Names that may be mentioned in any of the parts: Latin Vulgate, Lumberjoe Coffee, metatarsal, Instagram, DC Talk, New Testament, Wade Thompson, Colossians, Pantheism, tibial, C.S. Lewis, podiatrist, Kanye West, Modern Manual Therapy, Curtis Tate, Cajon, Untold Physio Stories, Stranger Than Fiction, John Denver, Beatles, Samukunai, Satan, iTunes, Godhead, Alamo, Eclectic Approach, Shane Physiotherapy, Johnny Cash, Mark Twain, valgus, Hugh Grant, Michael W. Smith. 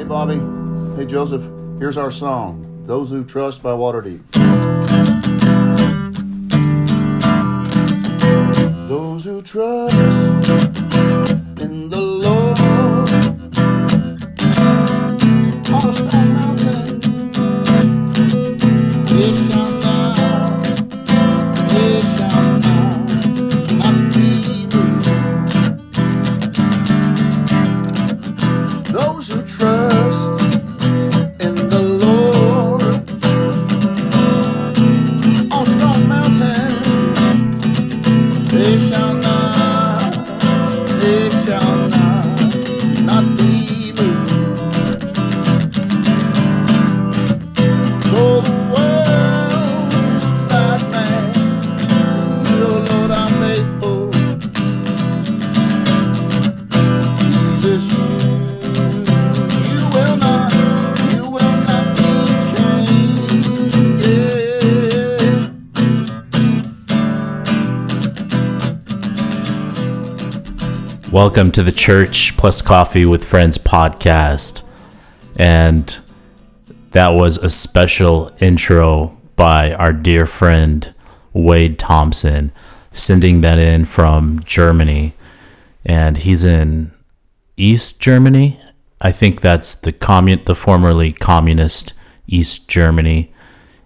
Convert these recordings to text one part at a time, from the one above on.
Hey, Bobby. Hey, Joseph. Here's our song, Those Who Trust by Waterdeep. Those who trust in the Lord cross that mountain. They shall not, not be moved. Those who trust in the Lord on strong mountain, they shall not. Welcome to the Church Plus Coffee with Friends podcast. And that was a special intro by our dear friend Wade Thompson, sending that in from Germany. And he's in East Germany. I think that's the formerly communist East Germany.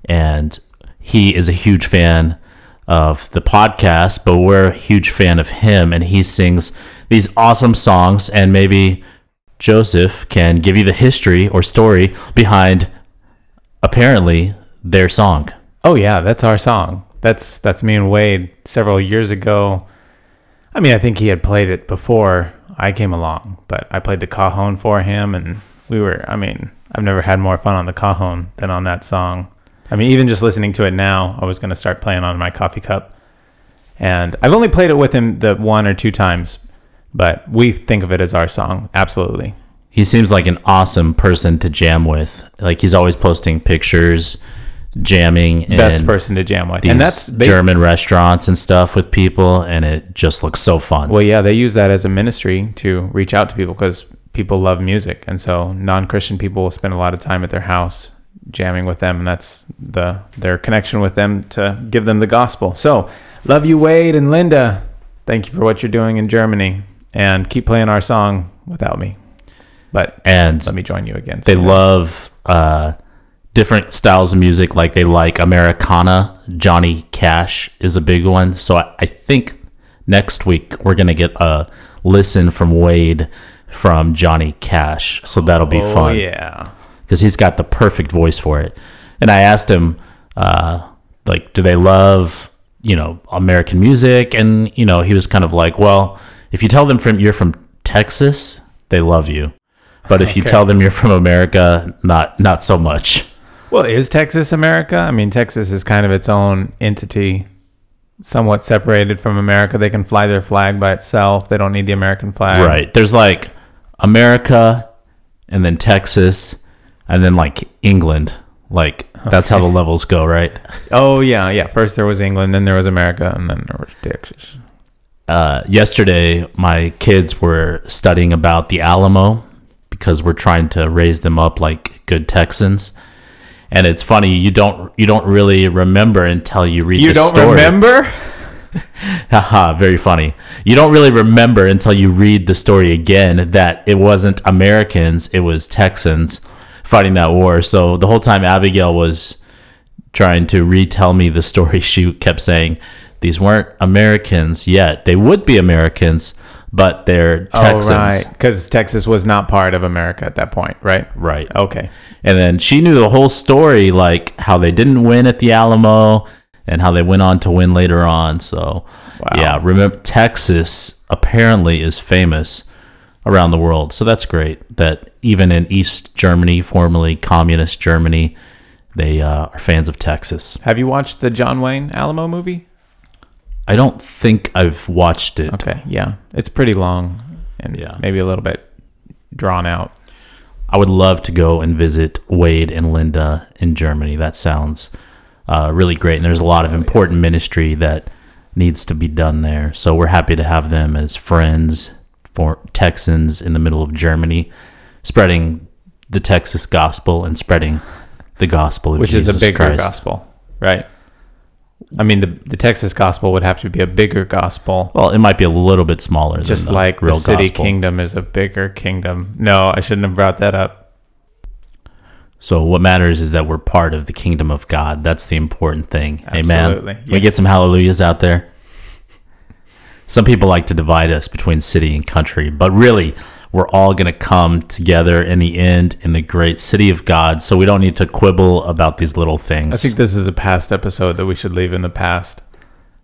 And he is a huge fan of the podcast, but we're a huge fan of him, and he sings these awesome songs, and maybe Joseph can give you the history or story behind apparently their song. Oh yeah, that's our song. That's me and Wade several years ago. I mean, I think he had played it before I came along, but I played the Cajon for him, and I've never had more fun on the Cajon than on that song. I mean, even just listening to it now, I was going to start playing on my coffee cup. And I've only played it with him the one or two times, but we think of it as our song. Absolutely. He seems like an awesome person to jam with. Like, he's always posting pictures, jamming. Best person to jam with. And that's German restaurants and stuff with people, and it just looks so fun. Well, yeah, they use that as a ministry to reach out to people because people love music. And so non-Christian people will spend a lot of time at their house jamming with them, and that's their connection with them to give them the gospel. So love you, Wade and Linda. Thank you for what you're doing in Germany, and keep playing our song without me, but let me join you again sometime. They love different styles of music. Like, they like Americana. Johnny Cash is a big one. So I think next week we're gonna get a listen from Wade from Johnny Cash, so that'll be fun. Yeah, because he's got the perfect voice for it. And I asked him, do they love, American music? And, he was kind of like, well, if you tell them you're from Texas, they love you. But if you tell them you're from America, not so much. Well, is Texas America? I mean, Texas is kind of its own entity, somewhat separated from America. They can fly their flag by itself. They don't need the American flag. Right. There's America and then Texas. And then England, that's how the levels go, right? Oh yeah, yeah. First there was England, then there was America, and then there was Texas. Yesterday, my kids were studying about the Alamo because we're trying to raise them up like good Texans. And it's funny, you don't really remember until you read the story. You don't remember? Haha, very funny. You don't really remember until you read the story again that it wasn't Americans, it was Texans fighting that war. So the whole time Abigail was trying to retell me the story, she kept saying, these weren't Americans yet. They would be Americans, but they're Texans. Oh, right. Because Texas was not part of America at that point, right? Right. Okay. And then she knew the whole story, how they didn't win at the Alamo and how they went on to win later on. So, wow. Yeah, remember, Texas apparently is famous around the world. So that's great that even in East Germany, formerly communist Germany, they are fans of Texas. Have you watched the John Wayne Alamo movie? I don't think I've watched it. Okay, yeah. It's pretty long and maybe a little bit drawn out. I would love to go and visit Wade and Linda in Germany. That sounds really great. And there's a lot of important ministry that needs to be done there. So we're happy to have them as friends for Texans in the middle of Germany, spreading the Texas gospel and spreading the gospel of Jesus Christ. Which is a bigger gospel, right? I mean, the Texas gospel would have to be a bigger gospel. Well, it might be a little bit smaller. Just like the city kingdom is a bigger kingdom. No, I shouldn't have brought that up. So what matters is that we're part of the kingdom of God. That's the important thing. Absolutely. Amen. Yes. We get some hallelujahs out there. Some people like to divide us between city and country, but really, we're all going to come together in the end in the great city of God, so we don't need to quibble about these little things. I think this is a past episode that we should leave in the past.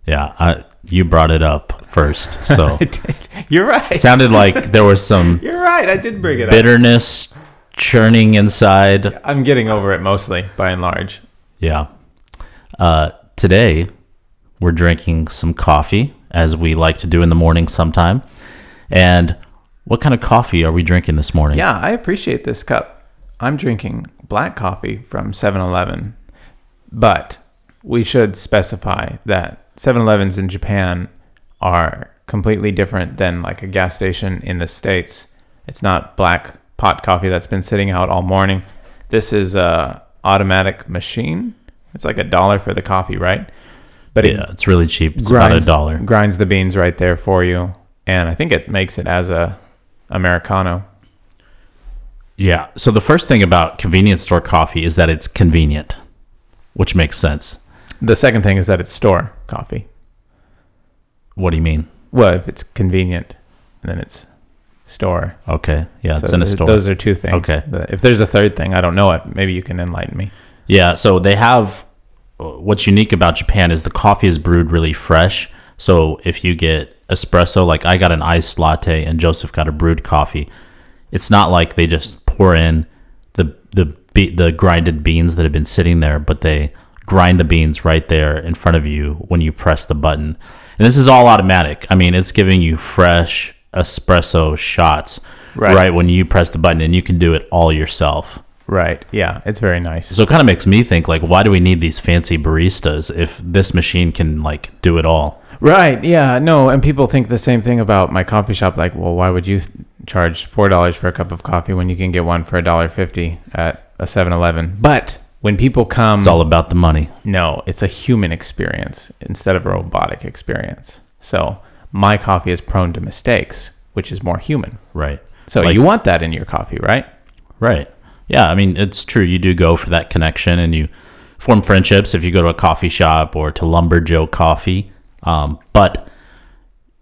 Yeah, you brought it up first, so I did. You're right. It sounded like there was some. You're right. I did bring it bitterness up. Bitterness churning inside. I'm getting over it mostly, by and large. Yeah. Today, we're drinking some coffee, as we like to do in the morning sometime. And what kind of coffee are we drinking this morning? Yeah, I appreciate this cup. I'm drinking black coffee from 7-Eleven. But we should specify that 7-Elevens in Japan are completely different than like a gas station in the States. It's not black pot coffee that's been sitting out all morning. This is a automatic machine. It's like $1 for the coffee, right? But yeah, it's really cheap. It's about $1. Grinds the beans right there for you. And I think it makes it as a Americano. Yeah. So the first thing about convenience store coffee is that it's convenient, which makes sense. The second thing is that it's store coffee. What do you mean? Well, if it's convenient, then it's store. Okay. Yeah, so it's in a store. Those are two things. Okay. But if there's a third thing, I don't know it. Maybe you can enlighten me. Yeah. So they have... What's unique about Japan is the coffee is brewed really fresh. So if you get espresso, like I got an iced latte and Joseph got a brewed coffee, it's not like they just pour in the grinded beans that have been sitting there, but they grind the beans right there in front of you when you press the button. And this is all automatic. I mean, it's giving you fresh espresso shots right when you press the button, and you can do it all yourself. Right. Yeah, it's very nice. So it kind of makes me think, like, why do we need these fancy baristas if this machine can, like, do it all? Right. Yeah. No, and people think the same thing about my coffee shop. Like, well, why would you charge $4 for a cup of coffee when you can get one for $1.50 at a 7-Eleven? But when people come... It's all about the money. No, it's a human experience instead of a robotic experience. So my coffee is prone to mistakes, which is more human. Right. So like, you want that in your coffee, right? Right. Yeah, I mean, it's true. You do go for that connection, and you form friendships if you go to a coffee shop or to Lumberjoe Coffee. But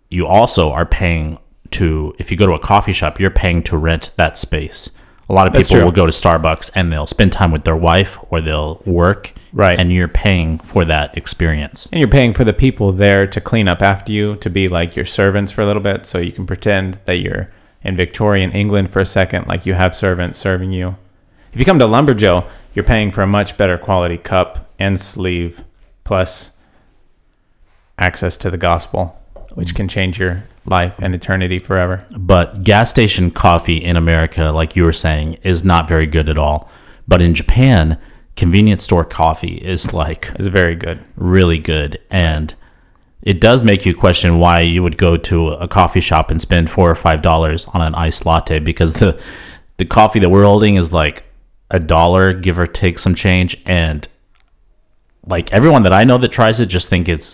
you also are paying to, if you go to a coffee shop, you're paying to rent that space. A lot of people will go to Starbucks, and they'll spend time with their wife, or they'll work, right? And you're paying for that experience. And you're paying for the people there to clean up after you, to be like your servants for a little bit, so you can pretend that you're in Victorian England for a second, like you have servants serving you. If you come to Lumberjoe, you're paying for a much better quality cup and sleeve, plus access to the gospel, which can change your life and eternity forever. But gas station coffee in America, like you were saying, is not very good at all. But in Japan, convenience store coffee is like... It's very good. Really good. And it does make you question why you would go to a coffee shop and spend $4 or $5 on an iced latte, because the coffee that we're holding is like... $1, give or take some change, and like everyone that I know that tries it just thinks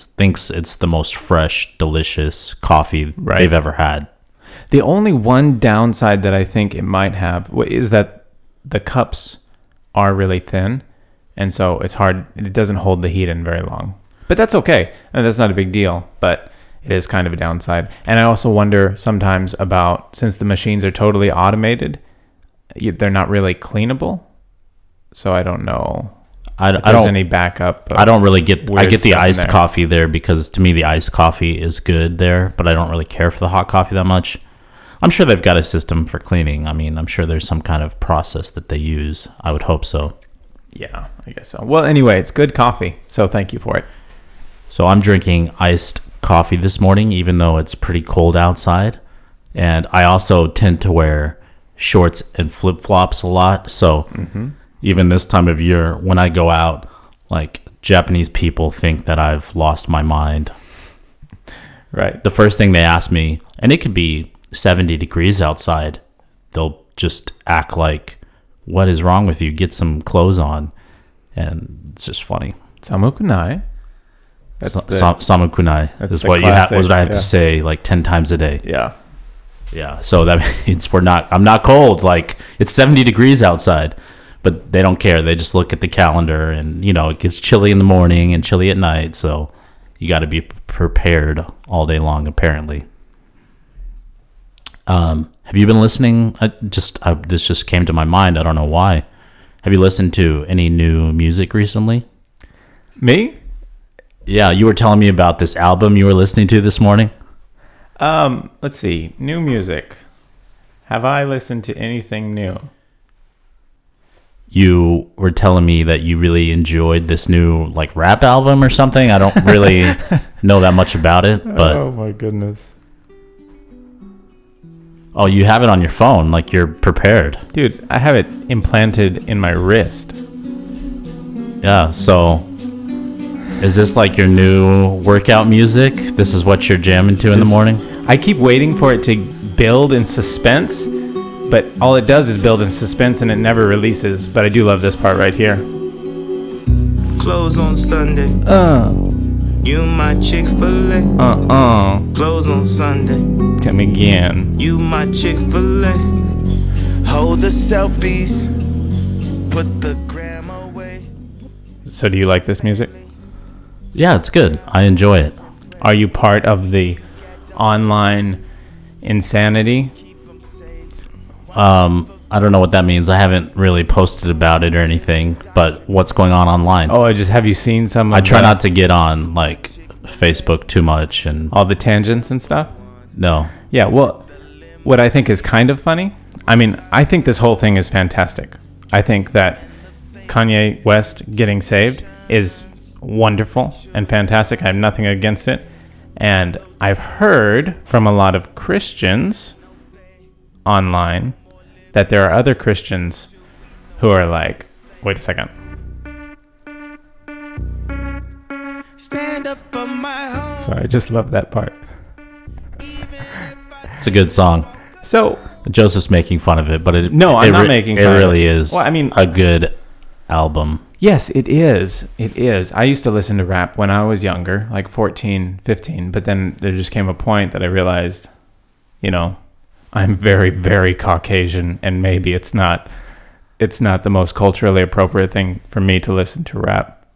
it's the most fresh, delicious coffee they've ever had. The only one downside that I think it might have is that the cups are really thin, and so it's hard. It doesn't hold the heat in very long, but that's okay, and that's not a big deal. But it is kind of a downside, and I also wonder sometimes about, since the machines are totally automated, they're not really cleanable, so I don't know if there's any backup. I don't really get... I get the iced coffee there because, to me, the iced coffee is good there, but I don't really care for the hot coffee that much. I'm sure they've got a system for cleaning. I mean, I'm sure there's some kind of process that they use. I would hope so. Yeah, I guess so. Well, anyway, it's good coffee, so thank you for it. So I'm drinking iced coffee this morning, even though it's pretty cold outside, and I also tend to wear... shorts and flip-flops a lot, so even this time of year when I go out, like, Japanese people think that I've lost my mind. Right. The first thing they ask me, and it could be 70 degrees outside, they'll just act like what is wrong with you? Get some clothes on. And it's just funny. Samukunai. That's Samukunai is what you what I have to say like 10 times a day. Yeah. Yeah. So that means I'm not cold. Like it's 70 degrees outside, but they don't care. They just look at the calendar and, you know, it gets chilly in the morning and chilly at night. So you got to be prepared all day long, apparently. Have you been listening? This just came to my mind. I don't know why. Have you listened to any new music recently? Me? Yeah, you were telling me about this album you were listening to this morning. Let's see. New music. Have I listened to anything new? You were telling me that you really enjoyed this new like rap album or something. I don't really know that much about it, but oh my goodness. Oh, you have it on your phone, like you're prepared. Dude, I have it implanted in my wrist. Yeah, so is this like your new workout music? This is what you're jamming to in the morning? I keep waiting for it to build in suspense, but all it does is build in suspense and it never releases. But I do love this part right here. Close on Sunday. You my Chick-fil-A. Close on Sunday. Come again. You my Chick-fil-A. Hold the selfies. Put the gram away. So do you like this music? Yeah, it's good. I enjoy it. Are you part of the online insanity? I don't know what that means. I haven't really posted about it or anything, but what's going on online? Oh, have you seen some? I try not to get on like Facebook too much and all the tangents and stuff. No. Yeah. Well, what I think is kind of funny. I mean, I think this whole thing is fantastic. I think that Kanye West getting saved is wonderful and fantastic. I have nothing against it. And I've heard from a lot of Christians online that there are other Christians who are like, wait a second. Stand up for my home. So I just love that part. It's a good song. So Joseph's making fun of it, but I'm not making fun of it. It really is. Well, I mean, a good album. Yes, it is. It is. I used to listen to rap when I was younger, like 14, 15, but then there just came a point that I realized, you know, I'm very, very Caucasian, and maybe it's not the most culturally appropriate thing for me to listen to rap,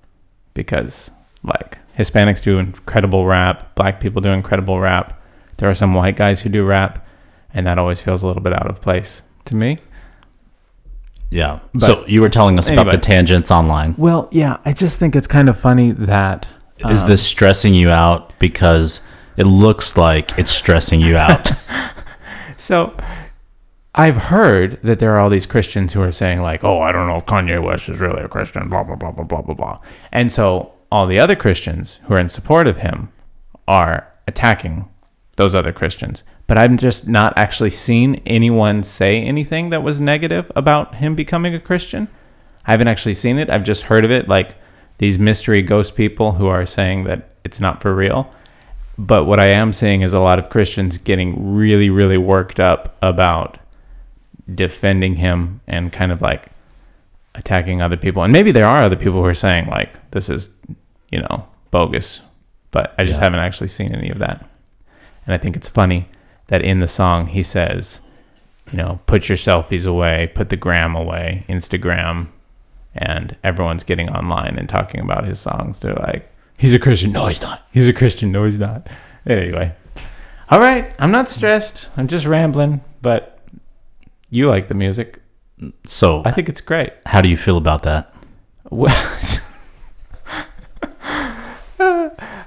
because like Hispanics do incredible rap, black people do incredible rap. There are some white guys who do rap, and that always feels a little bit out of place to me. Yeah. But so you were telling us about the tangents online. Well, yeah, I just think it's kind of funny that is this stressing you out, because it looks like it's stressing you out. So I've heard that there are all these Christians who are saying like, oh, I don't know if Kanye West is really a Christian, blah, blah, blah, blah, blah, blah, blah. And so all the other Christians who are in support of him are attacking those other Christians. But I've just not actually seen anyone say anything that was negative about him becoming a Christian. I haven't actually seen it. I've just heard of it, like these mystery ghost people who are saying that it's not for real. But what I am seeing is a lot of Christians getting really, really worked up about defending him and kind of like attacking other people. And maybe there are other people who are saying like, this is, you know, bogus. But I just haven't actually seen any of that. And I think it's funny that in the song he says, you know, put your selfies away, put the gram away, Instagram. And everyone's getting online and talking about his songs. They're like, he's a Christian. No, he's not. He's a Christian. No, he's not. Anyway. All right. I'm not stressed. I'm just rambling. But you like the music. So I think it's great. How do you feel about that? Well,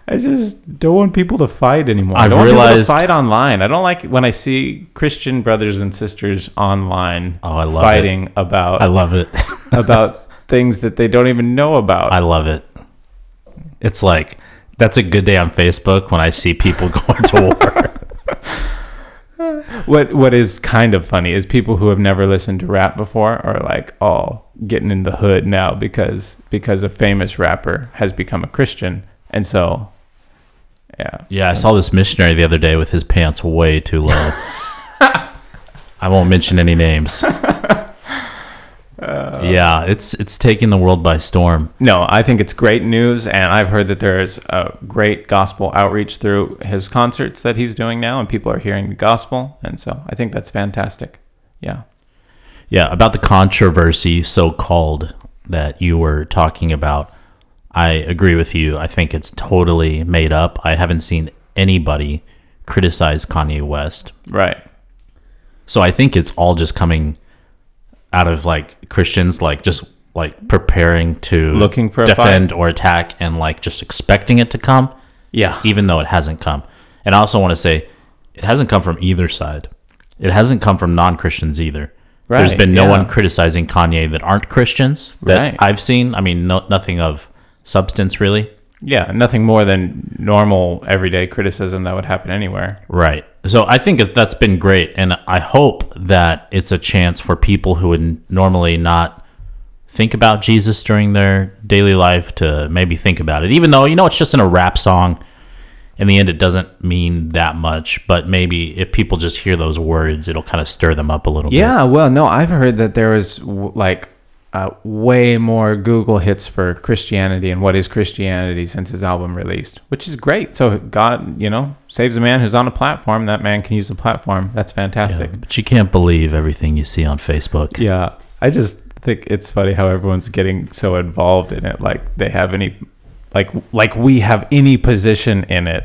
I just don't want people to fight anymore. I don't want people to fight online. I don't like when I see Christian brothers and sisters online fighting about things that they don't even know about. I love it. It's like, that's a good day on Facebook when I see people going to war. What is kind of funny is people who have never listened to rap before are like, oh, getting in the hood now because a famous rapper has become a Christian. And so, yeah. Yeah, I saw this missionary the other day with his pants way too low. I won't mention any names. Yeah, it's taking the world by storm. No, I think it's great news, and I've heard that there's a great gospel outreach through his concerts that he's doing now, and people are hearing the gospel, and so I think that's fantastic. Yeah. Yeah, about the controversy, so-called, that you were talking about, I agree with you. I think it's totally made up. I haven't seen anybody criticize Kanye West. Right. So I think it's all just coming out of like Christians, like just like preparing to looking for defend or attack and like just expecting it to come. Yeah. Even though it hasn't come. And I also want to say it hasn't come from either side. It hasn't come from non-Christians either. Right. There's been no one criticizing Kanye that aren't Christians that I've seen. I mean, nothing of substance really. Yeah, nothing more than normal everyday criticism that would happen anywhere. Right. So I think that's been great, and I hope that it's a chance for people who would normally not think about Jesus during their daily life to maybe think about it, even though, you know, it's just in a rap song. In the end, it doesn't mean that much, but maybe if people just hear those words, it'll kind of stir them up a little bit. Yeah, well, no, I've heard that there was like... way more Google hits for Christianity and what is Christianity since his album released, which is great. So God, you know, saves a man who's on a platform. That man can use the platform. That's fantastic. Yeah, but you can't believe everything you see on Facebook. Yeah. I just think it's funny how everyone's getting so involved in it. Like they have any, like we have any position in it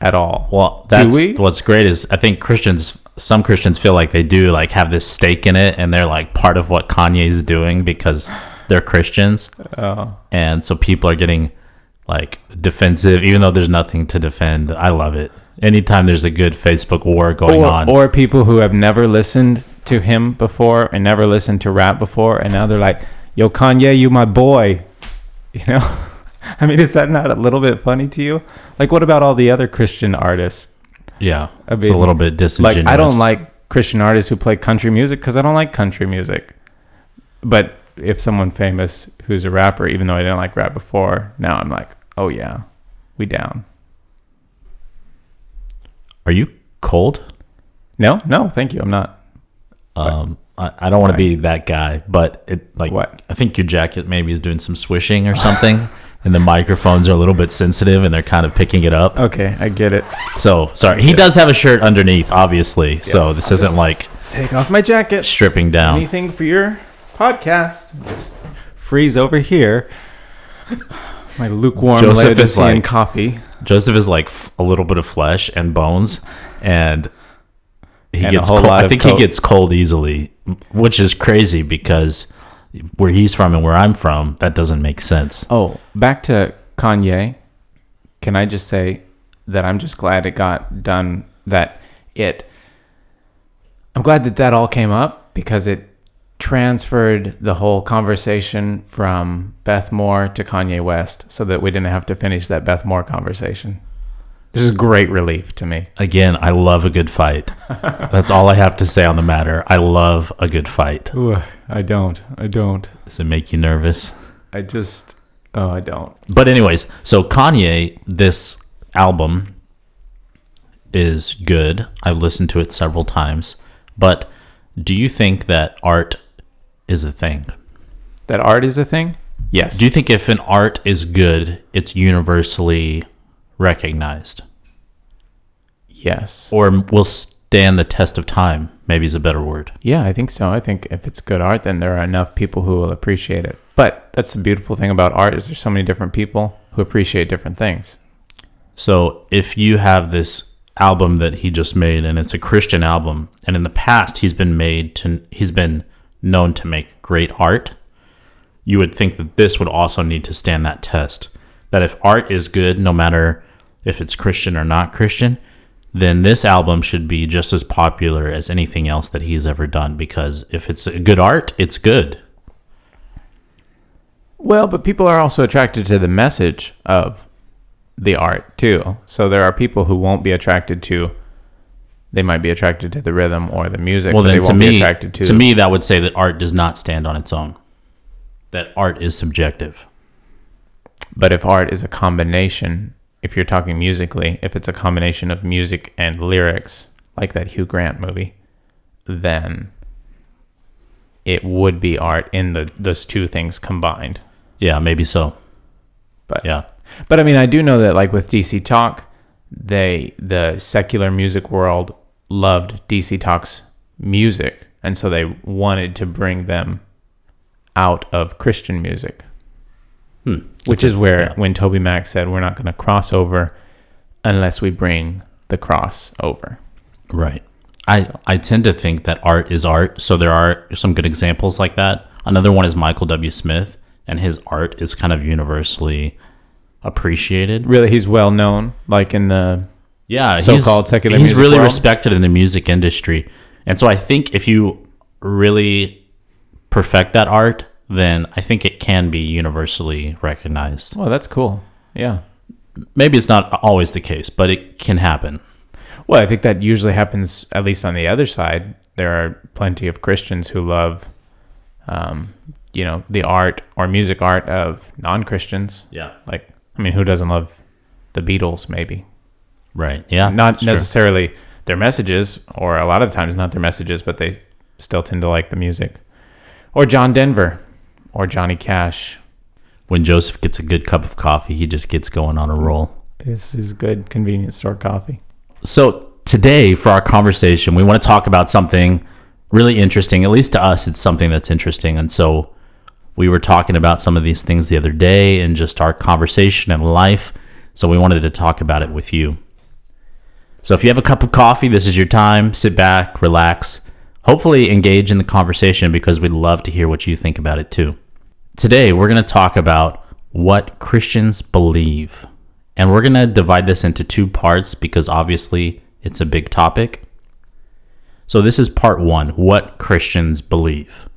at all. Well, that's what's great is I think some Christians feel like they do like have this stake in it, and they're like part of what Kanye's doing because they're Christians. Oh. And so people are getting like defensive, even though there's nothing to defend. I love it. Anytime there's a good Facebook war going on. Or people who have never listened to him before and never listened to rap before. And now they're like, yo, Kanye, you my boy. You know, I mean, is that not a little bit funny to you? Like, what about all the other Christian artists? Yeah, I mean, it's a little bit disingenuous. Like, I don't like Christian artists who play country music because I don't like country music. But if someone famous who's a rapper, even though I didn't like rap before, now I'm like, oh yeah, we down. Are you cold? No, thank you, I'm not. I don't want to be that guy, but it like what? I think your jacket maybe is doing some swishing or something. And the microphones are a little bit sensitive, and they're kind of picking it up. Okay, I get it. So, sorry. He does have a shirt underneath, obviously. Yeah, so this isn't like... Take off my jacket. Stripping down. Anything for your podcast. Just freeze over here. My lukewarm Laodicean coffee. Joseph is like a little bit of flesh and bones, and gets cold. I think he gets cold easily, which is crazy because... where he's from and where I'm from, that doesn't make sense. Oh, back to Kanye. Can I just say that I'm just glad it got done, I'm glad that all came up because it transferred the whole conversation from Beth Moore to Kanye West so that we didn't have to finish that Beth Moore conversation. This is great relief to me. Again, I love a good fight. That's all I have to say on the matter. I love a good fight. Ooh, I don't. Does it make you nervous? I don't. But anyways, so Kanye, this album is good. I've listened to it several times. But do you think that art is a thing? That art is a thing? Yes. Do you think if an art is good, it's universally... recognized? Yes. Or will stand the test of time, maybe is a better word. Yeah, I think so. I think if it's good art, then there are enough people who will appreciate it. But that's the beautiful thing about art is there's so many different people who appreciate different things. So if you have this album that he just made and it's a Christian album, and in the past he's been known to make great art, you would think that this would also need to stand that test. That if art is good, no matter if it's Christian or not Christian, then this album should be just as popular as anything else that he's ever done, because if it's good art, it's good. Well, but people are also attracted to the message of the art, too. So there are people who won't be attracted to... They might be attracted to the rhythm or the music, well, then, but they won't be attracted to... To me, that would say that art does not stand on its own. That art is subjective. But if art is a combination, if you're talking musically, if it's a combination of music and lyrics, like that Hugh Grant movie, then it would be art in those two things combined. Yeah, maybe so. But yeah. But I mean, I do know that like with DC Talk, the secular music world loved DC Talk's music, and so they wanted to bring them out of Christian music. Which is where, when Toby Mac said, we're not going to cross over unless we bring the cross over. Right. I tend to think that art is art, so there are some good examples like that. Another one is Michael W. Smith, and his art is kind of universally appreciated. Really, he's well known, like in the so-called secular music world. He's really respected in the music industry. And so I think if you really perfect that art, then I think it can be universally recognized. Well, that's cool. Yeah. Maybe it's not always the case, but it can happen. Well, I think that usually happens, at least on the other side. There are plenty of Christians who love, the art or music art of non-Christians. Yeah. Like, I mean, who doesn't love the Beatles, maybe? Right, yeah. Not necessarily their messages, or a lot of the times not their messages, but they still tend to like the music. Or John Denver, or Johnny Cash. When Joseph gets a good cup of coffee, he just gets going on a roll. This is good convenience store coffee. So today, for our conversation, we want to talk about something really interesting. At least to us, it's something that's interesting. And so we were talking about some of these things the other day and just our conversation and life. So we wanted to talk about it with you. So if you have a cup of coffee, this is your time. Sit back, relax, hopefully engage in the conversation, because we'd love to hear what you think about it too. Today, we're going to talk about what Christians believe. And we're going to divide this into two parts because obviously it's a big topic. So this is part one, what Christians believe.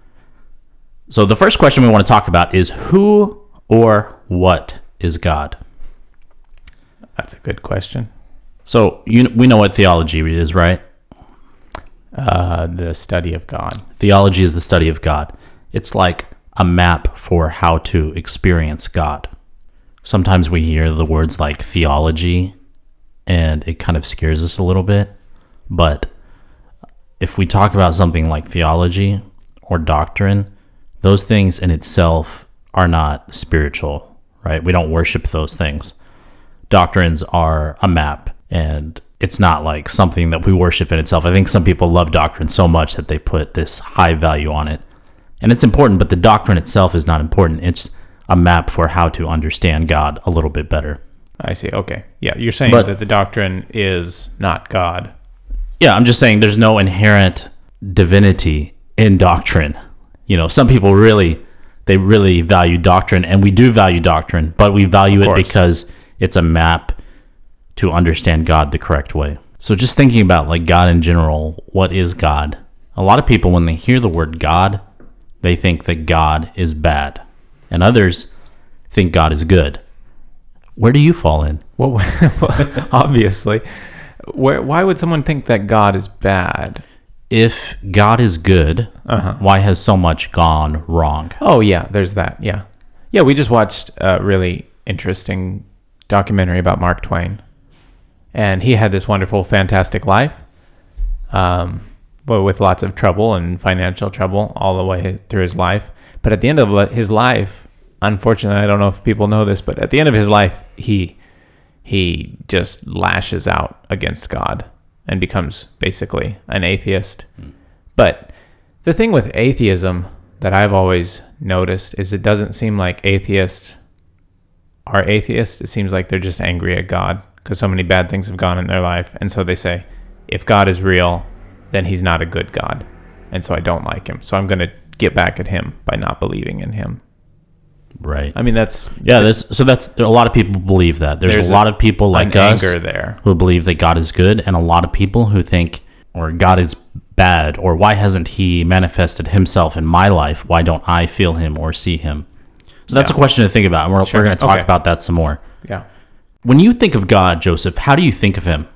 So the first question we want to talk about is, who or what is God? That's a good question. So we know what theology is, right? The study of God. Theology is the study of God. It's like a map for how to experience God. Sometimes we hear the words like theology, and it kind of scares us a little bit. But if we talk about something like theology or doctrine, those things in itself are not spiritual, right? We don't worship those things. Doctrines are a map, and it's not like something that we worship in itself. I think some people love doctrine so much that they put this high value on it. And it's important, but the doctrine itself is not important. It's a map for how to understand God a little bit better. I see. Okay. Yeah, you're saying that the doctrine is not God. Yeah, I'm just saying there's no inherent divinity in doctrine. You know, some people really value doctrine, and we do value doctrine, but we value it because it's a map to understand God the correct way. So just thinking about like God in general, what is God? A lot of people, when they hear the word God, they think that God is bad. And others think God is good. Where do you fall in? Well, obviously. Why would someone think that God is bad? If God is good, why has so much gone wrong? Oh, yeah, there's that, yeah. Yeah, we just watched a really interesting documentary about Mark Twain. And he had this wonderful, fantastic life, but with lots of trouble and financial trouble all the way through his life. But at the end of his life, unfortunately, I don't know if people know this, but at the end of his life, he just lashes out against God and becomes basically an atheist. But the thing with atheism that I've always noticed is it doesn't seem like atheists are atheists. It seems like they're just angry at God because so many bad things have gone in their life. And so they say, if God is real, then he's not a good God. And so I don't like him. So I'm going to get back at him by not believing in him. Right. I mean, that's a lot of people believe that. There's a lot of people like us who believe that God is good, and a lot of people who think, or God is bad, or why hasn't he manifested himself in my life? Why don't I feel him or see him? So that's a question to think about, and we're going to talk about that some more. Yeah. When you think of God, Joseph, how do you think of him?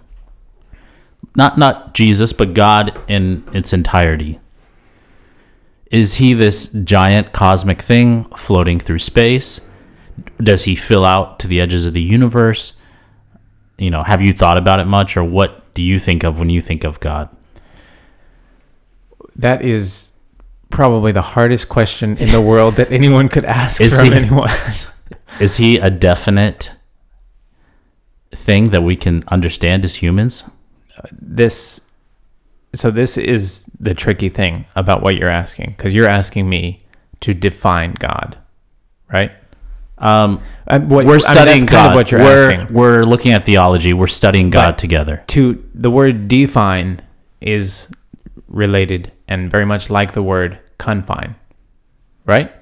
Not Jesus, but God in its entirety. Is he this giant cosmic thing floating through space? Does he fill out to the edges of the universe? You know, have you thought about it much, or what do you think of when you think of God? That is probably the hardest question in the world that anyone could ask anyone. Is he a definite thing that we can understand as humans? This is the tricky thing about what you're asking, because you're asking me to define God, right? We're studying God. Kind of what you're asking. We're looking at theology. We're studying God together. To the word define is related and very much like the word confine, right?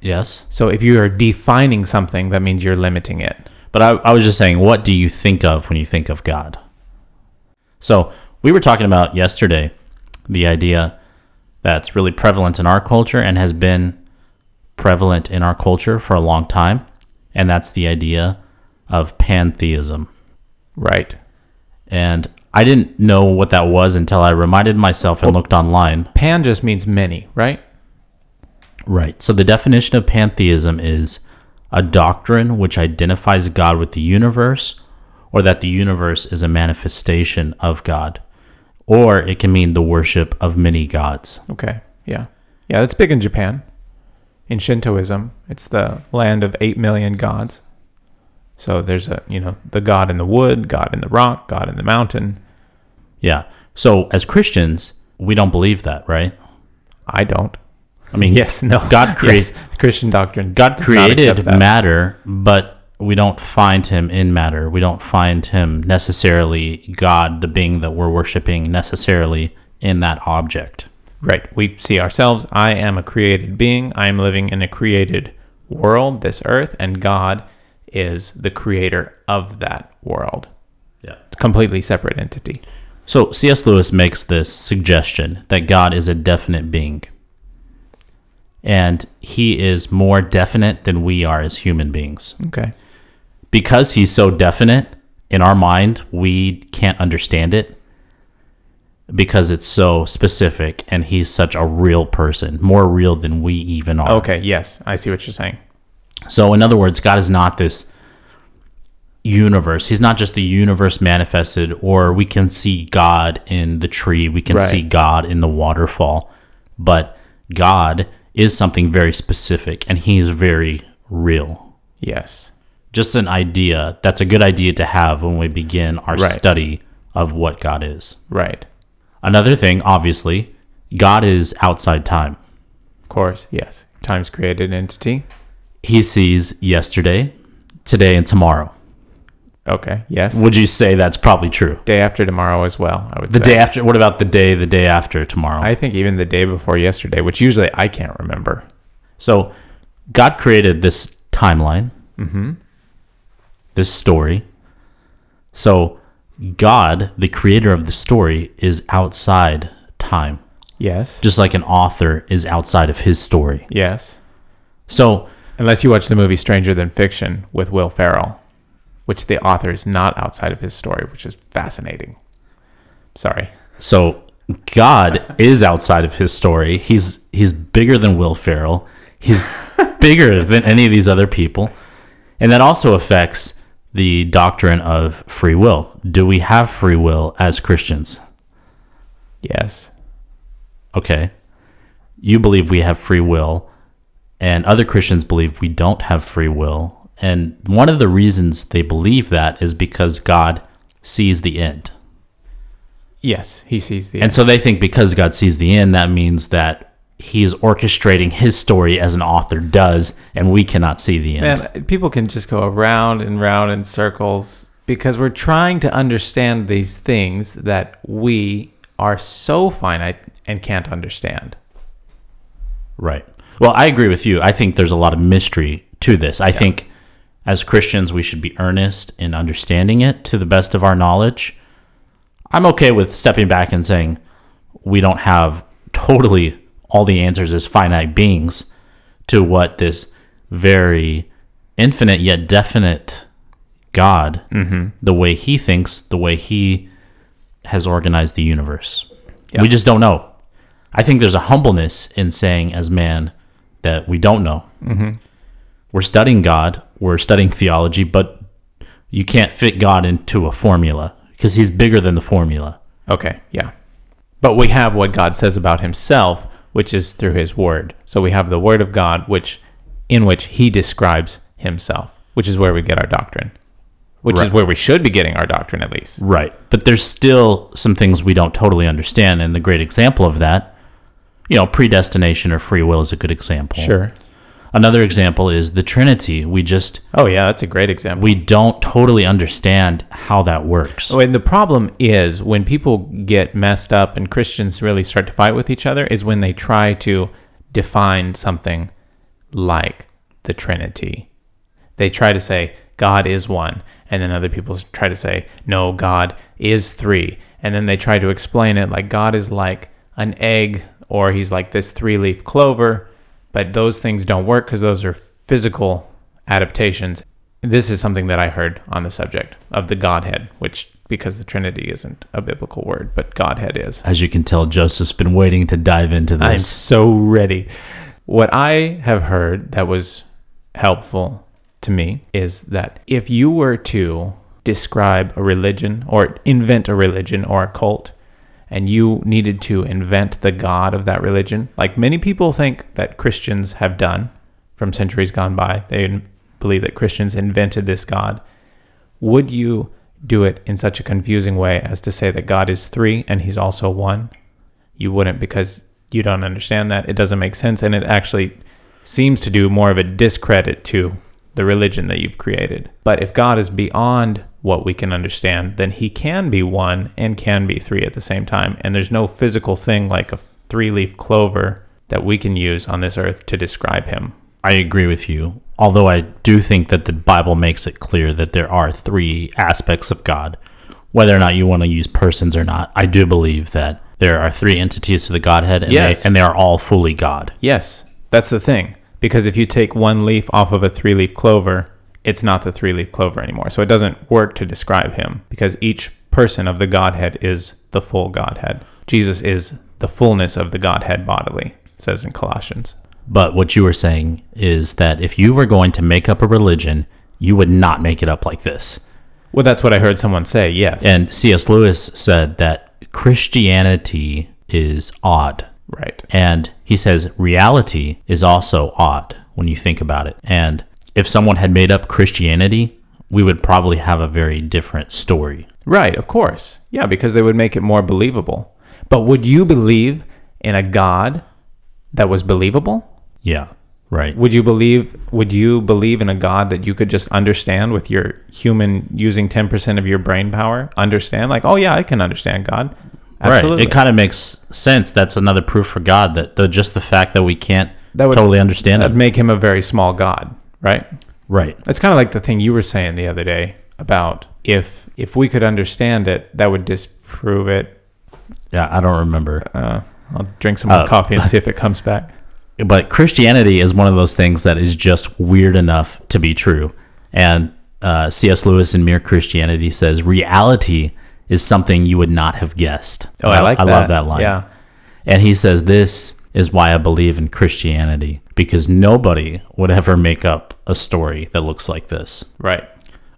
Yes. So if you are defining something, that means you're limiting it. But I was just saying, what do you think of when you think of God? So we were talking about yesterday the idea that's really prevalent in our culture and has been prevalent in our culture for a long time, and that's the idea of pantheism. Right. And I didn't know what that was until I reminded myself and looked online. Pan just means many, right? Right. So the definition of pantheism is a doctrine which identifies God with the universe, or that the universe is a manifestation of God, or it can mean the worship of many gods. Okay. Yeah. Yeah, that's big in Japan. In Shintoism, it's the land of 8 million gods. So there's the God in the wood, God in the rock, God in the mountain. Yeah. So as Christians, we don't believe that, right? I don't. I mean, yes, no. God created Christian doctrine. God created matter, but we don't find him in matter. We don't find him necessarily God, the being that we're worshiping, necessarily in that object. Right. We see ourselves. I am a created being. I am living in a created world, this earth, and God is the creator of that world. Yeah. Completely separate entity. So C.S. Lewis makes this suggestion that God is a definite being, and he is more definite than we are as human beings. Okay. Because he's so definite, in our mind, we can't understand it, because it's so specific, and he's such a real person, more real than we even are. Okay, yes, I see what you're saying. So in other words, God is not this universe. He's not just the universe manifested, or we can see God in the tree, we can see God in the waterfall, but God is something very specific, and he's very real. Yes. Just an idea. That's a good idea to have when we begin our study of what God is. Right. Another thing, obviously, God is outside time. Of course, yes. Time's created entity. He sees yesterday, today, and tomorrow. Okay, yes. Would you say that's probably true? Day after tomorrow as well, I would say. The day after, what about the day after tomorrow? I think even the day before yesterday, which usually I can't remember. So God created this timeline, this story. So God, the creator of the story, is outside time. Yes. Just like an author is outside of his story. Yes. So, unless you watch the movie Stranger Than Fiction with Will Ferrell, which the author is not outside of his story, which is fascinating. Sorry. So God is outside of his story. He's bigger than Will Ferrell. He's bigger than any of these other people. And that also affects the doctrine of free will. Do we have free will as Christians? Yes. Okay. You believe we have free will, and other Christians believe we don't have free will. And one of the reasons they believe that is because God sees the end. Yes, he sees the end. And so they think because God sees the end, that means that he is orchestrating his story as an author does, and we cannot see the end. Man, people can just go around and round in circles because we're trying to understand these things that we are so finite and can't understand. Right. Well, I agree with you. I think there's a lot of mystery to this. I think as Christians, we should be earnest in understanding it to the best of our knowledge. I'm okay with stepping back and saying we don't have totally all the answers as finite beings to what this very infinite yet definite God, the way he thinks, the way he has organized the universe. Yep. We just don't know. I think there's a humbleness in saying as man that we don't know. Mm-hmm. We're studying God, we're studying theology, but you can't fit God into a formula because he's bigger than the formula. Okay, yeah. But we have what God says about himself, which is through his word. So we have the word of God, in which he describes himself, which is where we get our doctrine, which is where we should be getting our doctrine, at least. Right. But there's still some things we don't totally understand. And the great example of that, predestination or free will is a good example. Sure. Another example is the Trinity. Oh, yeah, that's a great example. We don't totally understand how that works. Oh, and the problem is when people get messed up and Christians really start to fight with each other is when they try to define something like the Trinity. They try to say God is one, and then other people try to say, no, God is three. And then they try to explain it like God is like an egg or he's like this three-leaf clover. But those things don't work because those are physical adaptations. This is something that I heard on the subject of the Godhead, because the Trinity isn't a biblical word, but Godhead is. As you can tell, Joseph's been waiting to dive into this. I'm so ready. What I have heard that was helpful to me is that if you were to describe a religion or invent a religion or a cult, and you needed to invent the God of that religion, like many people think that Christians have done from centuries gone by. They believe that Christians invented this God. Would you do it in such a confusing way as to say that God is three and he's also one? You wouldn't, because you don't understand that. It doesn't make sense, and it actually seems to do more of a discredit to the religion that you've created. But if God is beyond what we can understand, then he can be one and can be three at the same time. And there's no physical thing like a three-leaf clover that we can use on this earth to describe him. I agree with you, although I do think that the Bible makes it clear that there are three aspects of God. Whether or not you want to use persons or not, I do believe that there are three entities to the Godhead, and, yes, they are all fully God. Yes, that's the thing. Because if you take one leaf off of a three-leaf clover, it's not the three-leaf clover anymore. So it doesn't work to describe him, because each person of the Godhead is the full Godhead. Jesus is the fullness of the Godhead bodily, it says in Colossians. But what you were saying is that if you were going to make up a religion, you would not make it up like this. Well, that's what I heard someone say, yes. And C.S. Lewis said that Christianity is odd. Right. And he says reality is also odd when you think about it. And if someone had made up Christianity, we would probably have a very different story. Right, of course. Yeah, because they would make it more believable. But would you believe in a God that was believable? Yeah, right. Would you believe in a God that you could just understand with your human, using 10% of your brain power? Understand? Like, oh yeah, I can understand God. Absolutely. Right. It kind of makes sense. That's another proof for God, that just the fact that we can't totally understand it. That would make him a very small God, right? Right. That's kind of like the thing you were saying the other day about if we could understand it, that would disprove it. Yeah, I don't remember. I'll drink some more coffee and see if it comes back. But Christianity is one of those things that is just weird enough to be true. And C.S. Lewis in Mere Christianity says, reality is something you would not have guessed. Oh, I like that. I love that line. Yeah. And he says, this is why I believe in Christianity, because nobody would ever make up a story that looks like this. Right.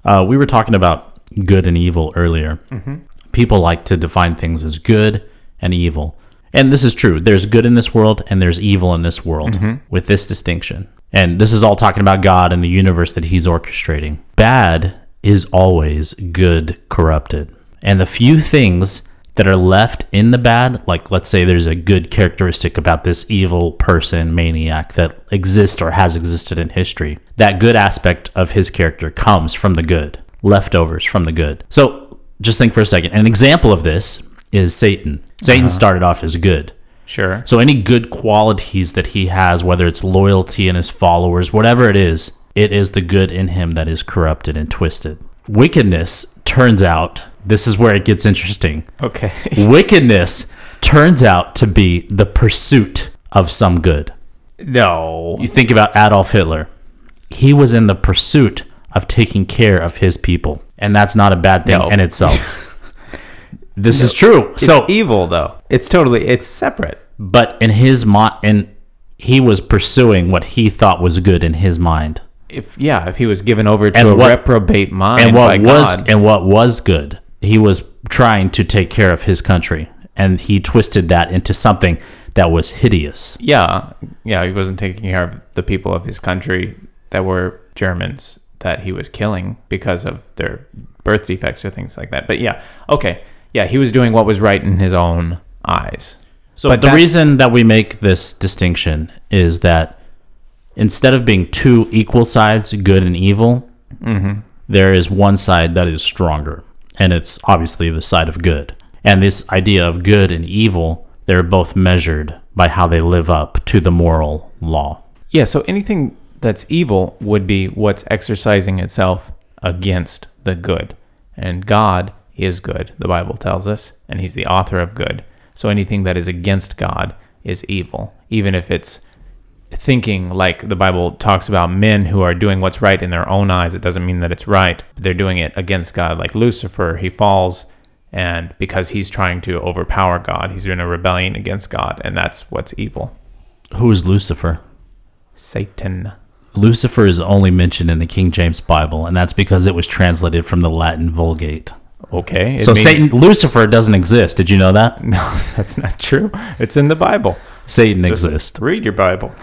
We were talking about good and evil earlier. Mm-hmm. People like to define things as good and evil. And this is true. There's good in this world and there's evil in this world, mm-hmm, with this distinction. And this is all talking about God and the universe that he's orchestrating. Bad is always good corrupted. And the few things that are left in the bad, like let's say there's a good characteristic about this evil person, maniac, that exists or has existed in history, that good aspect of his character comes from the good, leftovers from the good. So just think for a second. An example of this is Satan. Satan started off as good. Sure. So any good qualities that he has, whether it's loyalty in his followers, whatever it is the good in him that is corrupted and twisted. Wickedness, turns out, this is where it gets interesting. Okay. Wickedness turns out to be the pursuit of some good. No. You think about Adolf Hitler. He was in the pursuit of taking care of his people, and that's not a bad thing in itself. This is true. It's so evil, though. It's separate. But in his mind, and he was pursuing what he thought was good in his mind. If he was given over to a reprobate mind by God. And what was good, he was trying to take care of his country and he twisted that into something that was hideous. Yeah, he wasn't taking care of the people of his country that were Germans that he was killing because of their birth defects or things like that. But yeah, okay. Yeah, he was doing what was right in his own eyes. So but the reason that we make this distinction is that instead of being two equal sides, good and evil, mm-hmm. there is one side that is stronger, and it's obviously the side of good. And this idea of good and evil, they're both measured by how they live up to the moral law. Yeah, so anything that's evil would be what's exercising itself against the good. And God is good, the Bible tells us, and he's the author of good. So anything that is against God is evil, even if it's thinking, like the Bible talks about men who are doing what's right in their own eyes. It doesn't mean that it's right, but they're doing it against God. Like Lucifer, he falls, and because he's trying to overpower God, he's doing a rebellion against God, and that's what's evil. Who is Lucifer? Satan. Lucifer is only mentioned in the King James Bible, and that's because it was translated from the Latin Vulgate. Okay. So Satan, Lucifer doesn't exist. Did you know that? No, that's not true. It's in the Bible. Satan exists. Read your Bible.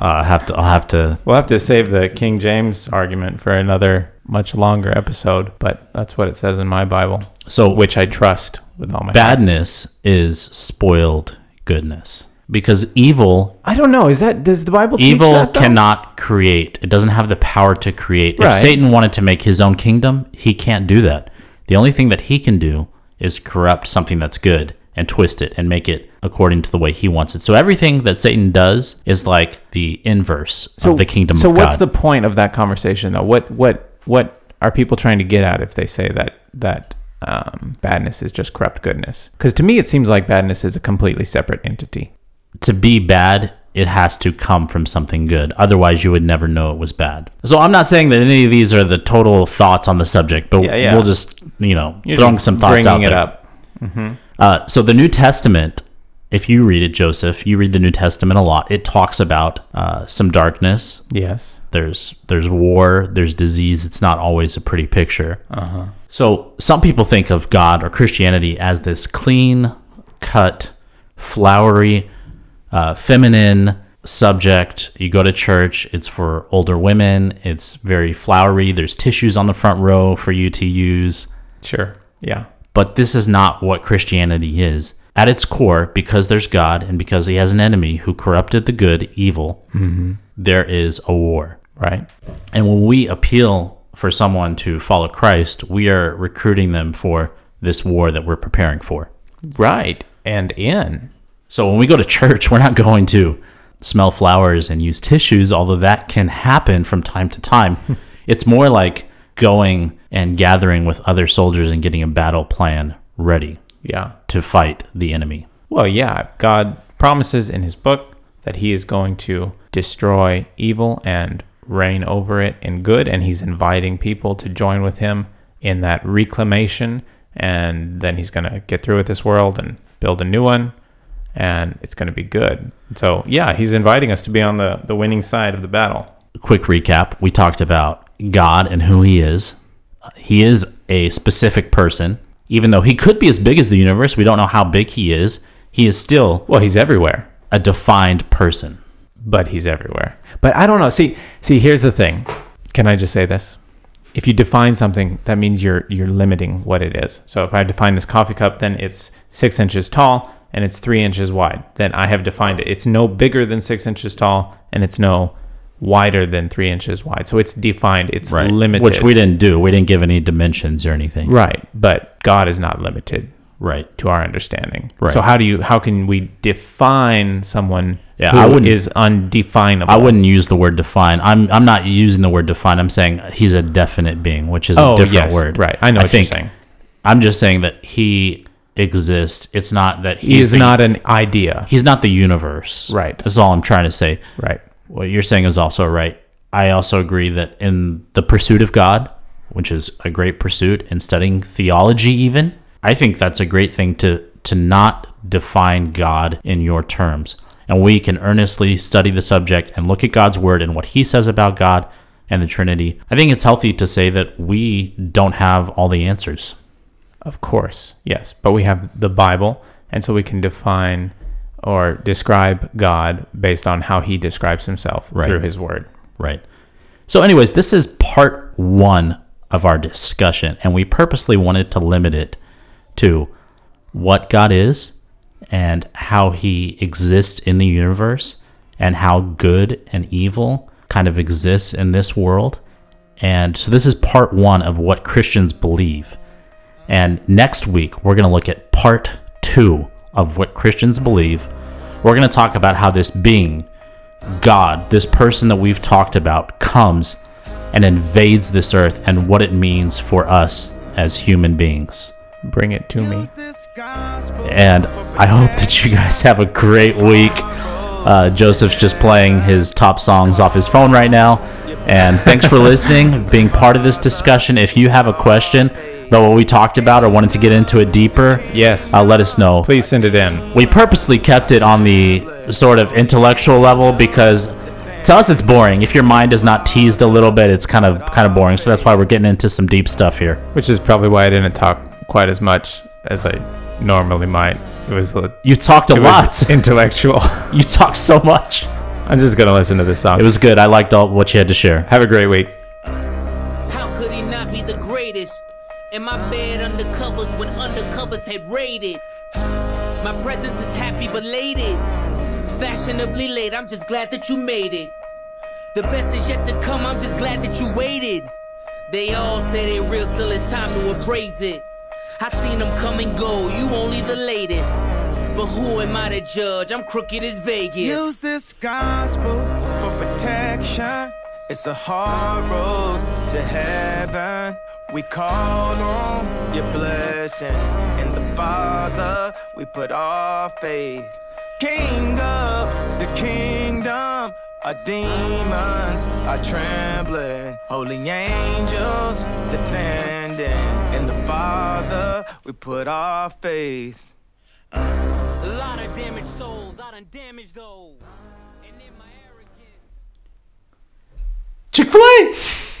We'll have to save the King James argument for another much longer episode, but that's what it says in my Bible. So, which I trust with all my badness is spoiled goodness. Because evil, I don't know. Does the Bible teach that, though? Evil cannot create. It doesn't have the power to create. Right. If Satan wanted to make his own kingdom, he can't do that. The only thing that he can do is corrupt something that's good and twist it and make it according to the way he wants it. So everything that Satan does is like the inverse of the kingdom of God. So what's the point of that conversation, though? What are people trying to get at if they say that badness is just corrupt goodness? Because to me, it seems like badness is a completely separate entity. To be bad, it has to come from something good. Otherwise, you would never know it was bad. So I'm not saying that any of these are the total thoughts on the subject, but we'll just, throwing some thoughts out there. Bringing it up. Mm-hmm. So the New Testament, if you read it, Joseph, you read the New Testament a lot. It talks about some darkness. Yes. There's war. There's disease. It's not always a pretty picture. Uh-huh. So some people think of God or Christianity as this clean, cut, flowery, feminine subject. You go to church, it's for older women, it's very flowery, there's tissues on the front row for you to use. Sure, yeah. But this is not what Christianity is. At its core, because there's God and because he has an enemy who corrupted the good, evil, mm-hmm. there is a war. Right. And when we appeal for someone to follow Christ, we are recruiting them for this war that we're preparing for. Right, and in... So when we go to church, we're not going to smell flowers and use tissues, although that can happen from time to time. It's more like going and gathering with other soldiers and getting a battle plan ready to fight the enemy. Well, yeah, God promises in his book that he is going to destroy evil and reign over it in good, and he's inviting people to join with him in that reclamation, and then he's going to get through with this world and build a new one. And it's going to be good. So, yeah, he's inviting us to be on the winning side of the battle. Quick recap. We talked about God and who he is. He is a specific person. Even though he could be as big as the universe, we don't know how big he is. He is still... Well, he's everywhere. A defined person. But he's everywhere. But I don't know. See, here's the thing. Can I just say this? If you define something, that means you're limiting what it is. So if I define this coffee cup, then it's 6 inches tall, and it's 3 inches wide, then I have defined it. It's no bigger than 6 inches tall, and it's no wider than 3 inches wide. So it's defined, it's right. Limited. Which we didn't do. We didn't give any dimensions or anything. Right, but God is not limited to our understanding. Right. So how can we define someone who is undefinable? I wouldn't use the word define. I'm not using the word define. I'm saying he's a definite being, which is a different word. Right, I know what you're saying. I'm just saying that he... exist. It's not that he's not an idea. He's not the universe. Right. That's all I'm trying to say. Right. What you're saying is also right. I also agree that in the pursuit of God, which is a great pursuit, and studying theology even, I think that's a great thing to not define God in your terms. And we can earnestly study the subject and look at God's word and what he says about God and the Trinity. I think it's healthy to say that we don't have all the answers. Of course, yes. But we have the Bible, And so we can define or describe God based on how he describes himself through his word. Right. So anyways, this is part one of our discussion, and we purposely wanted to limit it to what God is and how he exists in the universe and how good and evil kind of exists in this world. And so this is part one of what Christians believe. And next week, we're going to look at part two of what Christians believe. We're going to talk about how this being, God, this person that we've talked about, comes and invades this earth and what it means for us as human beings. Bring it to me. And I hope that you guys have a great week. Joseph's just playing his top songs off his phone right now. And thanks for listening, being part of this discussion. If you have a question about what we talked about or wanted to get into it deeper, let us know. Please send it in. We purposely kept it on the sort of intellectual level because to us it's boring. If your mind is not teased a little bit, it's kind of boring. So that's why we're getting into some deep stuff here. Which is probably why I didn't talk quite as much as I normally might. It was you talked a lot. Intellectual. You talked so much. I'm just going to listen to this song. It was good. I liked all what you had to share. Have a great week. How could he not be the greatest? In my bed undercovers when undercovers had raided. My presence is happy belated. Fashionably late, I'm just glad that you made it. The best is yet to come, I'm just glad that you waited. They all say they real till it's time to appraise it. I seen them come and go, you only the latest. But who am I to judge? I'm crooked as Vegas. Use this gospel for protection. It's a hard road to heaven. We call on your blessings. In the Father, we put our faith. King of the kingdom, our demons are trembling. Holy angels defending. In the Father, we put our faith. A lot of damaged souls, I done damaged those. And in my arrogance. Chick-fil-A!